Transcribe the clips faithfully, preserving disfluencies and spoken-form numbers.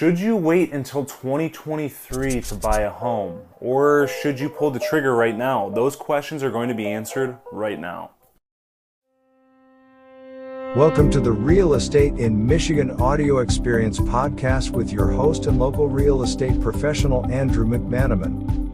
Should you wait until twenty twenty-three to buy a home, or should you pull the trigger right now? Those questions are going to be answered right now. Welcome to the Real Estate in Michigan Audio Experience podcast with your host and local real estate professional, Andrew McManamon.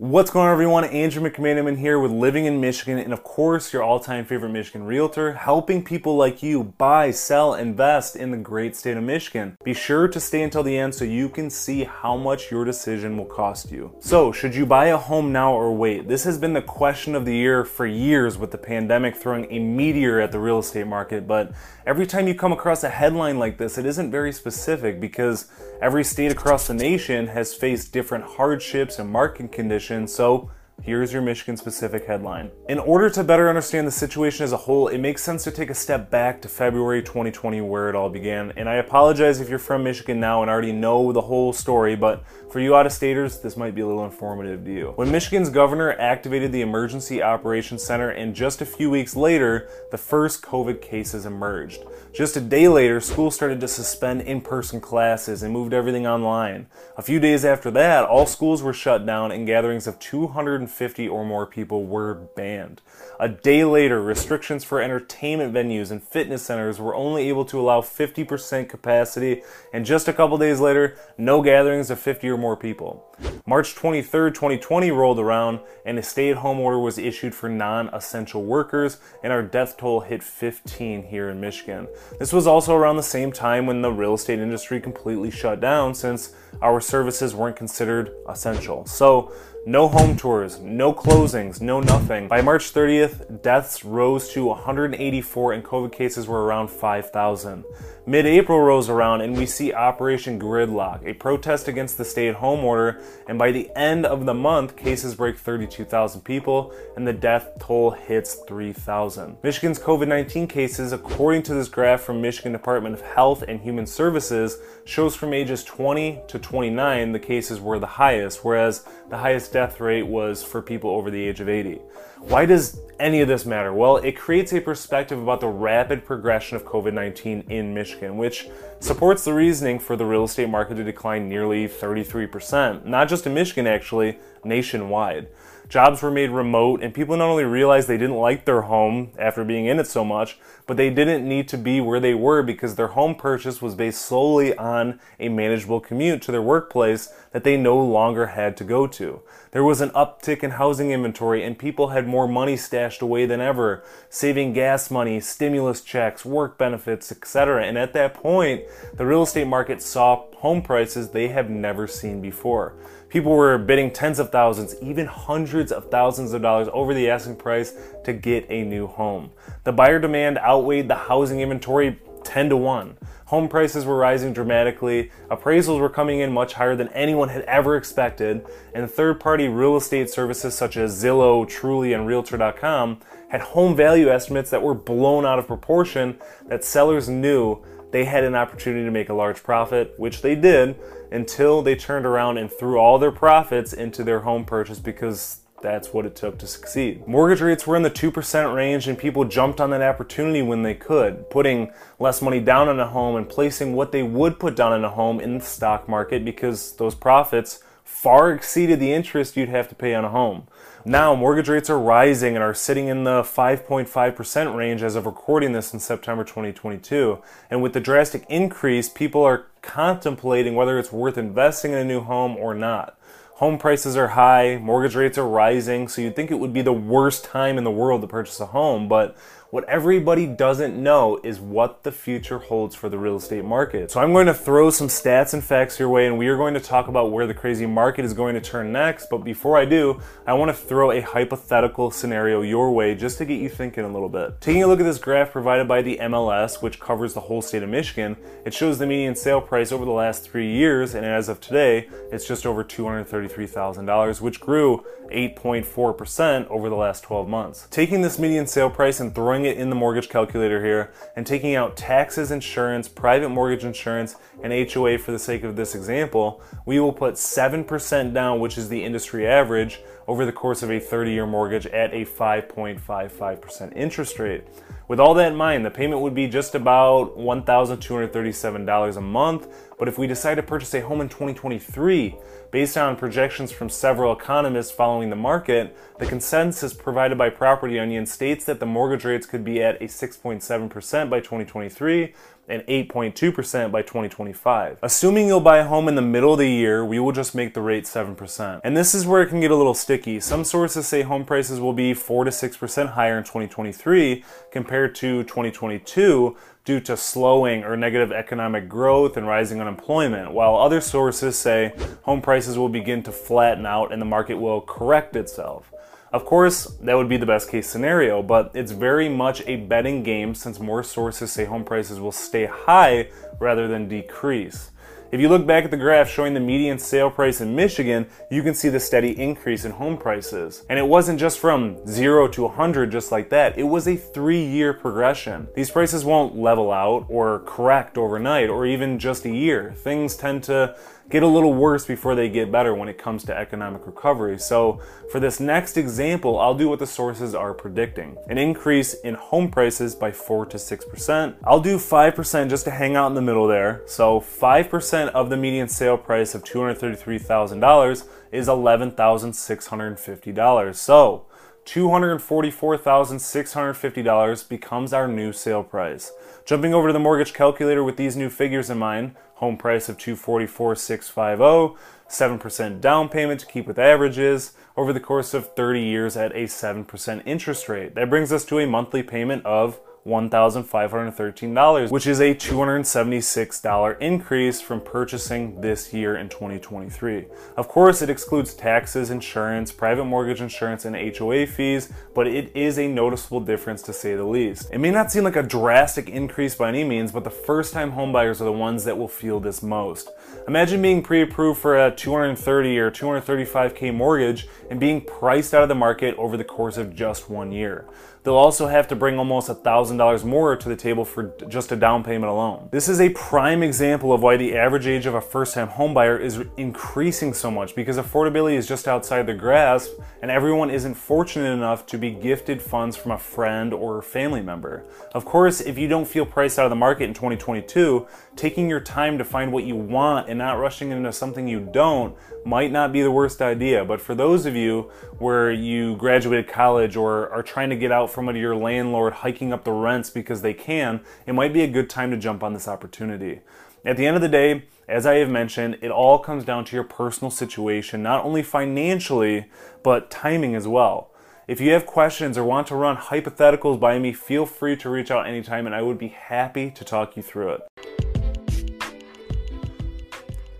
What's going on, everyone? Andrew McManamon here with Living in Michigan, and of course, your all-time favorite Michigan realtor, helping people like you buy, sell, invest in the great state of Michigan. Be sure to stay until the end so you can see how much your decision will cost you. So, should you buy a home now or wait? This has been the question of the year for years, with the pandemic throwing a meteor at the real estate market, but every time you come across a headline like this, it isn't very specific because every state across the nation has faced different hardships and market conditions. So here's your Michigan-specific headline. In order to better understand the situation as a whole, it makes sense to take a step back to February twenty twenty, where it all began. And I apologize if you're from Michigan now and already know the whole story, but for you out-of-staters, this might be a little informative to you. When Michigan's governor activated the Emergency Operations Center, and just a few weeks later, the first COVID cases emerged. Just a day later, schools started to suspend in-person classes and moved everything online. A few days after that, all schools were shut down and gatherings of two hundred fifty or more people were banned. A day later, restrictions for entertainment venues and fitness centers were only able to allow fifty percent capacity, and just a couple days later, no gatherings of fifty or more people. March twenty-third, twenty twenty rolled around, and a stay-at-home order was issued for non-essential workers, and our death toll hit fifteen here in Michigan. This was also around the same time when the real estate industry completely shut down, since our services weren't considered essential. So, no home tours, no closings, no nothing. By March thirtieth, deaths rose to one hundred eighty-four and COVID cases were around five thousand. Mid-April rolls around and we see Operation Gridlock, a protest against the stay-at-home order, and by the end of the month, cases break thirty-two thousand people and the death toll hits three thousand. Michigan's COVID nineteen cases, according to this graph from Michigan Department of Health and Human Services, shows from ages twenty to twenty-nine, the cases were the highest, whereas the highest death death rate was for people over the age of eighty. Why does any of this matter? Well, it creates a perspective about the rapid progression of COVID nineteen in Michigan, which supports the reasoning for the real estate market to decline nearly thirty-three percent, not just in Michigan actually, nationwide. Jobs were made remote, and people not only realized they didn't like their home after being in it so much, but they didn't need to be where they were because their home purchase was based solely on a manageable commute to their workplace that they no longer had to go to. There was an uptick in housing inventory, and people had more money stashed away than ever, saving gas money, stimulus checks, work benefits, et cetera. And at that point, the real estate market saw home prices they have never seen before. People were bidding tens of thousands, even hundreds of thousands of dollars over the asking price to get a new home. The buyer demand outweighed the housing inventory ten to one. Home prices were rising dramatically, appraisals were coming in much higher than anyone had ever expected, and third-party real estate services such as Zillow, Trulia, and Realtor dot com had home value estimates that were blown out of proportion that sellers knew they had an opportunity to make a large profit, which they did, until they turned around and threw all their profits into their home purchase because that's what it took to succeed. Mortgage rates were in the two percent range, and people jumped on that opportunity when they could, putting less money down on a home and placing what they would put down on a home in the stock market because those profits far exceeded the interest you'd have to pay on a home. Now, mortgage rates are rising and are sitting in the five point five percent range as of recording this in September twenty twenty-two. And with the drastic increase, people are contemplating whether it's worth investing in a new home or not. Home prices are high, mortgage rates are rising, so you'd think it would be the worst time in the world to purchase a home, but what everybody doesn't know is what the future holds for the real estate market. So I'm going to throw some stats and facts your way, and we are going to talk about where the crazy market is going to turn next. But before I do, I want to throw a hypothetical scenario your way just to get you thinking a little bit. Taking a look at this graph provided by the M L S, which covers the whole state of Michigan, it shows the median sale price over the last three years, and as of today, it's just over two hundred thirty-three thousand dollars, which grew eight point four percent over the last twelve months. Taking this median sale price and throwing it in the mortgage calculator here and taking out taxes, insurance, private mortgage insurance, and H O A for the sake of this example, we will put seven percent down, which is the industry average, over the course of a thirty-year mortgage at a five point five five percent interest rate. With all that in mind, the payment would be just about one thousand two hundred thirty-seven dollars a month, but if we decide to purchase a home in twenty twenty-three, based on projections from several economists following the market, the consensus provided by Property Onion states that the mortgage rates could be at a six point seven percent by twenty twenty-three and eight point two percent by twenty twenty-five. Assuming you'll buy a home in the middle of the year, we will just make the rate seven percent. And this is where it can get a little sticky. Some sources say home prices will be four to six percent higher in twenty twenty-three compared to twenty twenty-two, due to slowing or negative economic growth and rising unemployment, while other sources say home prices will begin to flatten out and the market will correct itself. Of course, that would be the best case scenario, but it's very much a betting game since more sources say home prices will stay high rather than decrease. If you look back at the graph showing the median sale price in Michigan, you can see the steady increase in home prices. And it wasn't just from zero to one hundred just like that, it was a three-year progression. These prices won't level out or correct overnight or even just a year. Things tend to get a little worse before they get better when it comes to economic recovery. So for this next example, I'll do what the sources are predicting. An increase in home prices by four to six percent. I'll do five percent just to hang out in the middle there. So five percent of the median sale price of two hundred thirty-three thousand dollars is eleven thousand six hundred fifty dollars. So two hundred forty-four thousand six hundred fifty dollars becomes our new sale price. Jumping over to the mortgage calculator with these new figures in mind, home price of two hundred forty-four thousand six hundred fifty dollars, seven percent down payment to keep with averages over the course of thirty years at a seven percent interest rate. That brings us to a monthly payment of one thousand five hundred thirteen dollars, which is a two hundred seventy-six dollars increase from purchasing this year in twenty twenty-three. Of course, it excludes taxes, insurance, private mortgage insurance, and H O A fees, but it is a noticeable difference to say the least. It may not seem like a drastic increase by any means, but the first-time homebuyers are the ones that will feel this most. Imagine being pre-approved for a two hundred thirty or two hundred thirty-five K mortgage and being priced out of the market over the course of just one year. They'll also have to bring almost one thousand dollars more to the table for just a down payment alone. This is a prime example of why the average age of a first-time homebuyer is increasing so much, because affordability is just outside their grasp and everyone isn't fortunate enough to be gifted funds from a friend or family member. Of course, if you don't feel priced out of the market in twenty twenty-two, taking your time to find what you want and not rushing into something you don't might not be the worst idea. But for those of you where you graduated college or are trying to get out from under your landlord hiking up the rents because they can, it might be a good time to jump on this opportunity. At the end of the day, as I have mentioned, it all comes down to your personal situation, not only financially, but timing as well. If you have questions or want to run hypotheticals by me, feel free to reach out anytime and I would be happy to talk you through it.